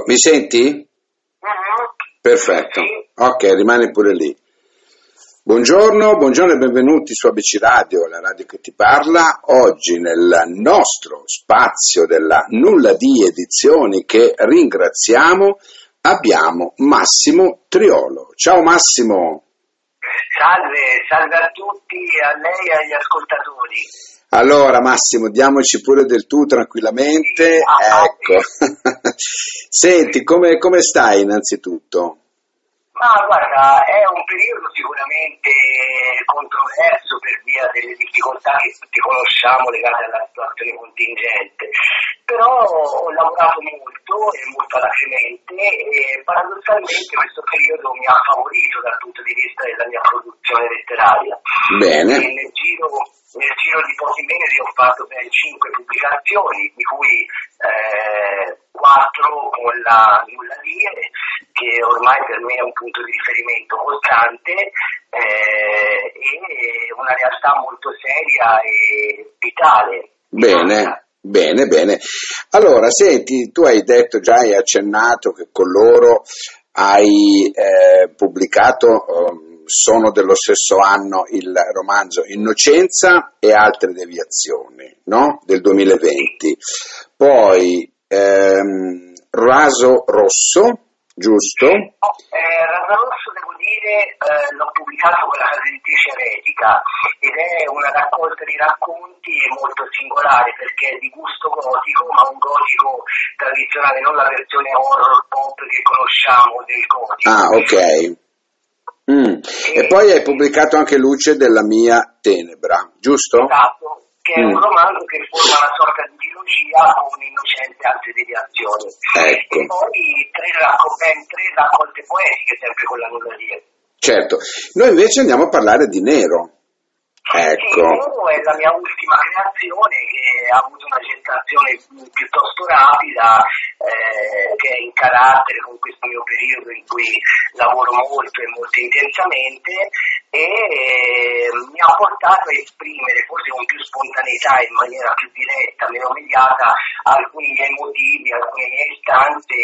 Ecco, mi senti? Perfetto, ok, rimane pure lì. Buongiorno e benvenuti su ABC Radio, la radio che ti parla. Oggi nel nostro spazio della Nulla Die Edizioni, che ringraziamo, abbiamo Massimo Triolo. Ciao Massimo. Salve a tutti, a lei e agli ascoltatori. Allora Massimo, diamoci pure del tu tranquillamente, ecco. Senti, come stai innanzitutto? Ma guarda, è un periodo sicuramente controverso per via delle difficoltà che tutti conosciamo legate alla situazione contingente, però ho lavorato molto e molto alacremente e paradossalmente questo periodo mi ha favorito dal punto di vista della mia produzione letteraria. Bene. E nel giro di pochi mesi ho fatto ben 5 pubblicazioni, di cui 4 con la Nulla Die, che ormai per me è un punto di riferimento costante, e una realtà molto seria e vitale. Bene. Allora, senti, tu hai detto già, hai accennato che con loro hai pubblicato... sono dello stesso anno il romanzo Innocenza e altre deviazioni, no? Del 2020. Poi Razzo Rosso, giusto? Razzo Rosso, devo dire, l'ho pubblicato con la casa editrice Seneca ed è una raccolta di racconti molto singolare perché è di gusto gotico, ma un gotico tradizionale, non la versione horror pop che conosciamo del gotico. Ah, ok. E poi hai pubblicato anche Luce della mia tenebra, giusto? Esatto, che è un romanzo che forma una sorta di trilogia con Innocenza e altre deviazioni. Ecco. E poi ben tre raccolte poetiche, sempre con la Nulla Die. Certo, noi invece andiamo a parlare di Nero. Ecco. Nero è la mia ultima creazione che ha avuto una gestazione piuttosto rapida, che è in carattere con questo mio periodo in cui lavoro molto e molto intensamente, e mi ha portato a esprimere forse con più spontaneità, in maniera più diretta, meno mediata, alcuni miei motivi, alcune mie istanze.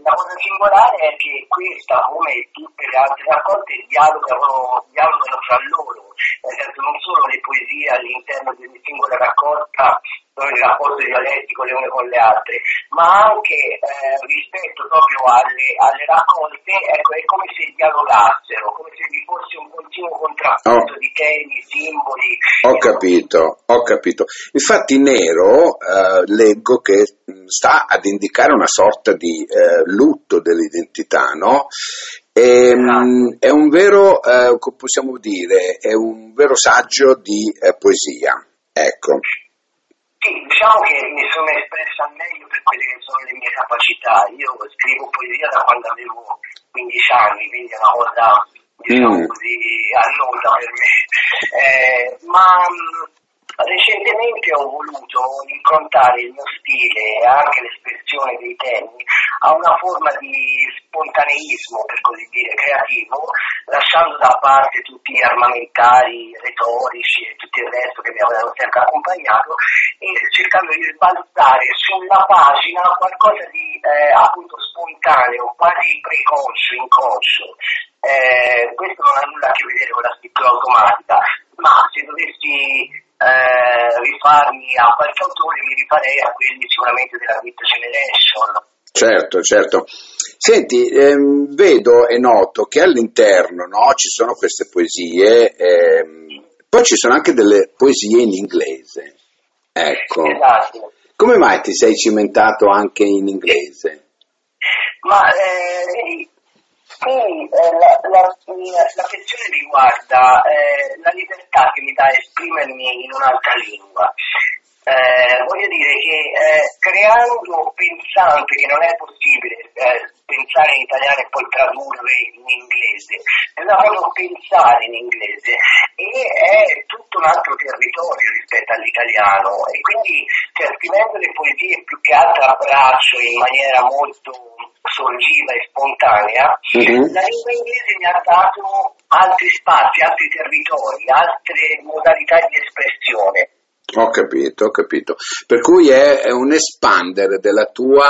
La cosa singolare è che questa, come tutte le altre raccolte, dialogano fra loro. Non solo le poesie all'interno di ogni singola raccolta, il rapporto dialettico le une con le altre, ma anche rispetto proprio alle raccolte, ecco, è come se dialogassero, come se vi fosse un continuo contrappunto di temi, simboli. Ho capito. Infatti Nero, leggo che sta ad indicare una sorta di lutto dell'identità, no? È un vero, possiamo dire, è un vero saggio di poesia, ecco. Sì, diciamo che mi sono espressa meglio per quelle che sono le mie capacità. Io scrivo poesia da quando avevo 15 anni, quindi è una cosa, diciamo così, annosa per me, ma... Recentemente ho voluto improntare il mio stile e anche l'espressione dei temi a una forma di spontaneismo, per così dire, creativo, lasciando da parte tutti gli armamentari retorici e tutto il resto che mi avevano sempre accompagnato, e cercando di sbalzare sulla pagina qualcosa di appunto spontaneo, quasi preconscio, inconscio. Questo non ha nulla a che vedere con la scrittura automatica, ma se dovessi rifarmi a qualche autore, mi rifarei a quelli sicuramente della Beat Generation. Certo. Senti, vedo e noto che all'interno, no, ci sono queste poesie, poi ci sono anche delle poesie in inglese. Ecco. Esatto. Come mai ti sei cimentato anche in inglese? Ma la questione riguarda la libertà che mi dà esprimermi in un'altra lingua. Voglio dire che creando, pensando che non è possibile pensare in italiano e poi tradurre in inglese, è una cosa pensare in inglese e è tutto un altro territorio rispetto all'italiano, e quindi, cioè, scrivendo le poesie più che altro a braccio, in maniera molto sorgiva e spontanea, la lingua inglese mi ha dato altri spazi, altri territori, altre modalità di espressione. Ho capito. Per cui è un espandere della tua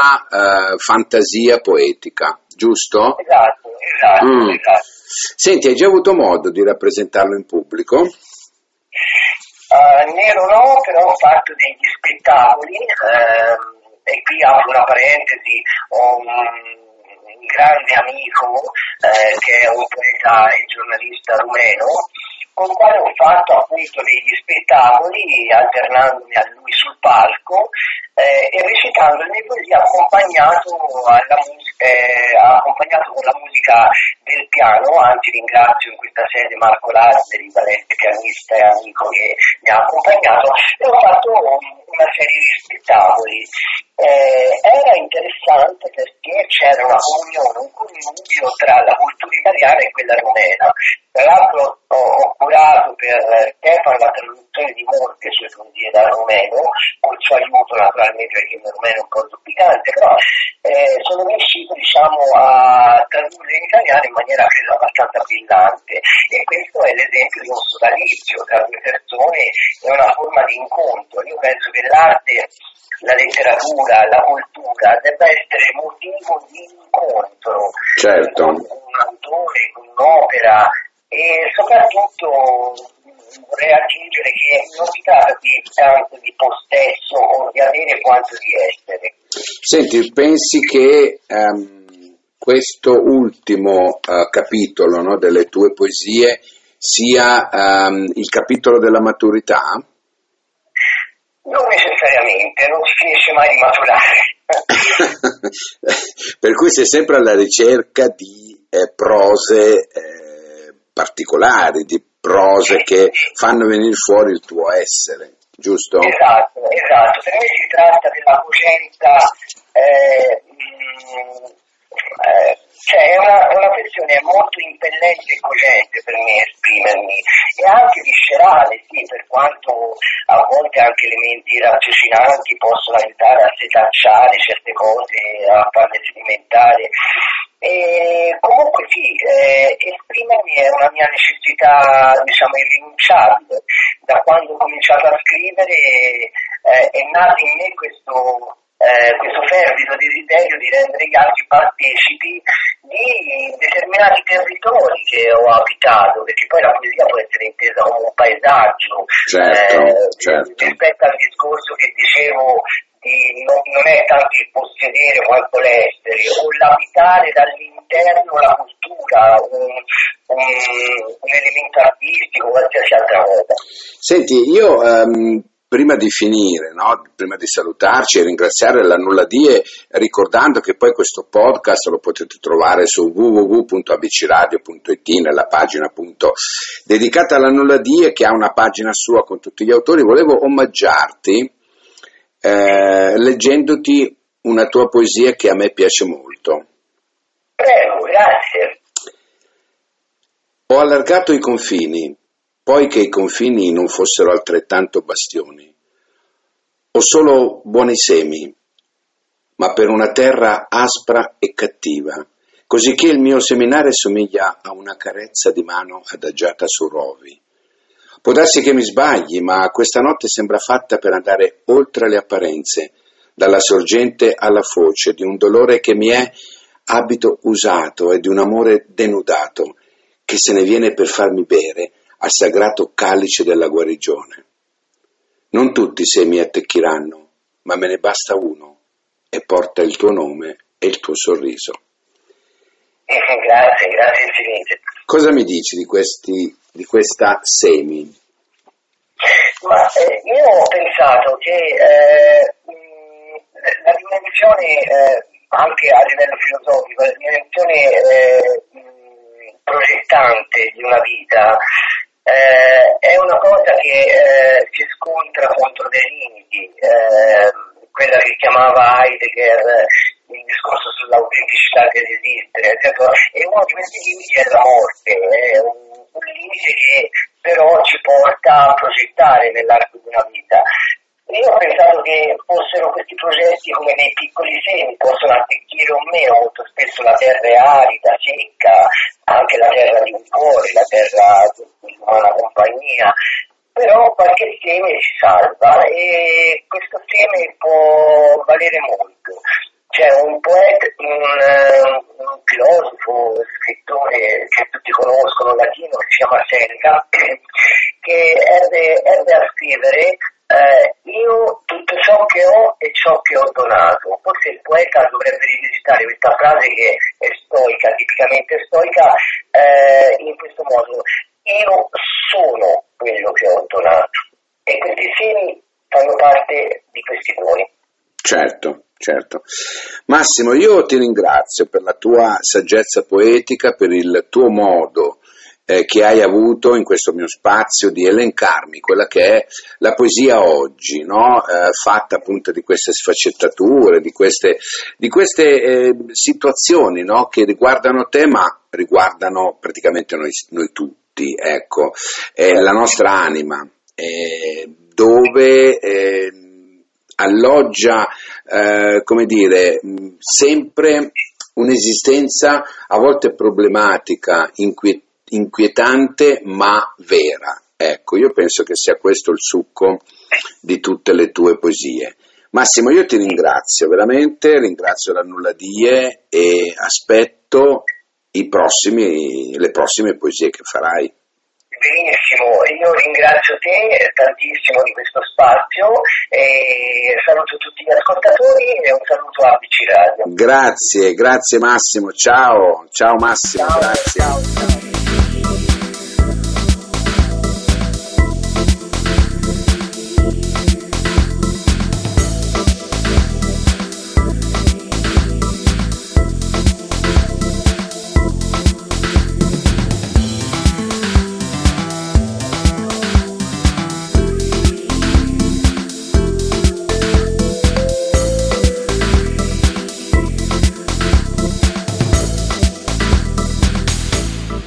fantasia poetica, giusto? Esatto. Senti, hai già avuto modo di rappresentarlo in pubblico? Nero no, però ho fatto degli spettacoli, e qui apro una parentesi, ho un grande amico che è un poeta e giornalista rumeno, con il quale ho fatto appunto degli spettacoli alternandomi a lui sul palco e recitando le poesie accompagnato con la musica del piano. Anzi, ringrazio in questa sede Marco Larberi, pianista e amico che mi ha accompagnato, e ho fatto una serie di spettacoli. Era interessante perché c'era una comunione, un connubio tra la cultura italiana e quella rumena. Tra l'altro ho curato per Tefano la traduzione di molte sue poesie dal rumeno, con il suo aiuto naturalmente, perché il rumeno è un po' zoppicante, però sono riuscito, diciamo, a tradurre in italiano in maniera credo abbastanza brillante, e questo è l'esempio di un sodalizio tra due persone, è una forma di incontro. Io penso che l'arte, la letteratura, la cultura debba essere motivo di incontro, certo, con un autore, con un'opera, e soprattutto vorrei aggiungere che non si tratta di tanto di possesso o di avere quanto di essere. Senti, pensi che questo ultimo capitolo, no, delle tue poesie sia il capitolo della maturità? Non necessariamente, non si finisce mai di maturare. Per cui sei sempre alla ricerca di prose particolari, di prose che fanno venire fuori il tuo essere, giusto? Esatto. Per me si tratta della cogenza, cioè è una questione molto impellente e cogente per me esprimermi, e anche viscerale, sì, per quanto a volte anche elementi raziocinanti possono aiutare a setacciare certe cose, a farle sedimentare. E comunque sì, esprimermi è una mia necessità, diciamo, irrinunciabile. Da quando ho cominciato a scrivere è nato in me questo fervido desiderio di rendere gli altri partecipi di determinati territori che ho abitato, perché poi la poesia può essere intesa come un paesaggio, certo. Rispetto al discorso che dicevo, non è tanto il possedere quanto l'essere, o l'abitare dall'interno la cultura, un elemento artistico, qualsiasi altra cosa. Senti, io prima di finire, no? Prima di salutarci e ringraziare la Nulla Die, ricordando che poi questo podcast lo potete trovare su www.abcradio.it, nella pagina appunto dedicata alla Nulla Die, che ha una pagina sua con tutti gli autori. Volevo omaggiarti leggendoti una tua poesia che a me piace molto. Prego, grazie. Ho allargato i confini, poi che i confini non fossero altrettanto bastioni. Ho solo buoni semi, ma per una terra aspra e cattiva, cosicché il mio seminare somiglia a una carezza di mano adagiata su rovi. Può darsi che mi sbagli, ma questa notte sembra fatta per andare oltre le apparenze, dalla sorgente alla foce, di un dolore che mi è abito usato e di un amore denudato, che se ne viene per farmi bere al sagrato calice della guarigione. Non tutti i semi attecchiranno, ma me ne basta uno, e porta il tuo nome e il tuo sorriso. Grazie infinite. Cosa mi dici di questa semi? Ma io ho pensato che la dimensione, anche a livello filosofico, la dimensione progettante di una vita è una cosa che si scontra contro dei limiti, quella che chiamava Heidegger il discorso sull'autenticità dell'esistere, e uno di questi limiti è la morte, è un limite che però ci porta a progettare nell'arco di una vita. Io ho pensato che fossero questi progetti come dei piccoli semi, possono attecchire o meno, molto spesso la terra è arida, secca, anche la terra di un cuore, la terra di una compagnia, però qualche seme ci salva e questo seme può valere molto. C'è un poeta, un filosofo, scrittore che tutti conoscono, latino, che si chiama Seneca, che ebbe a scrivere io tutto ciò che ho e ciò che ho donato. Forse il poeta dovrebbe rivisitare questa frase che è stoica, tipicamente stoica, in questo modo: io sono quello che ho donato, e questi semi fanno parte di questi doni. Certo. Certo. Massimo, io ti ringrazio per la tua saggezza poetica, per il tuo modo che hai avuto in questo mio spazio di elencarmi quella che è la poesia oggi, no? Fatta appunto di queste sfaccettature, di queste situazioni, no? Che riguardano te, ma riguardano praticamente noi tutti, ecco, la nostra anima, dove... alloggia, sempre un'esistenza a volte problematica, inquietante, ma vera. Ecco, io penso che sia questo il succo di tutte le tue poesie. Massimo, io ti ringrazio veramente, ringrazio la Nulla Die e aspetto le prossime poesie che farai. Benissimo, io ringrazio te tantissimo di questo spazio e saluto tutti gli ascoltatori e un saluto a ABC Radio. Grazie Massimo, ciao Massimo, ciao. Grazie. Ciao.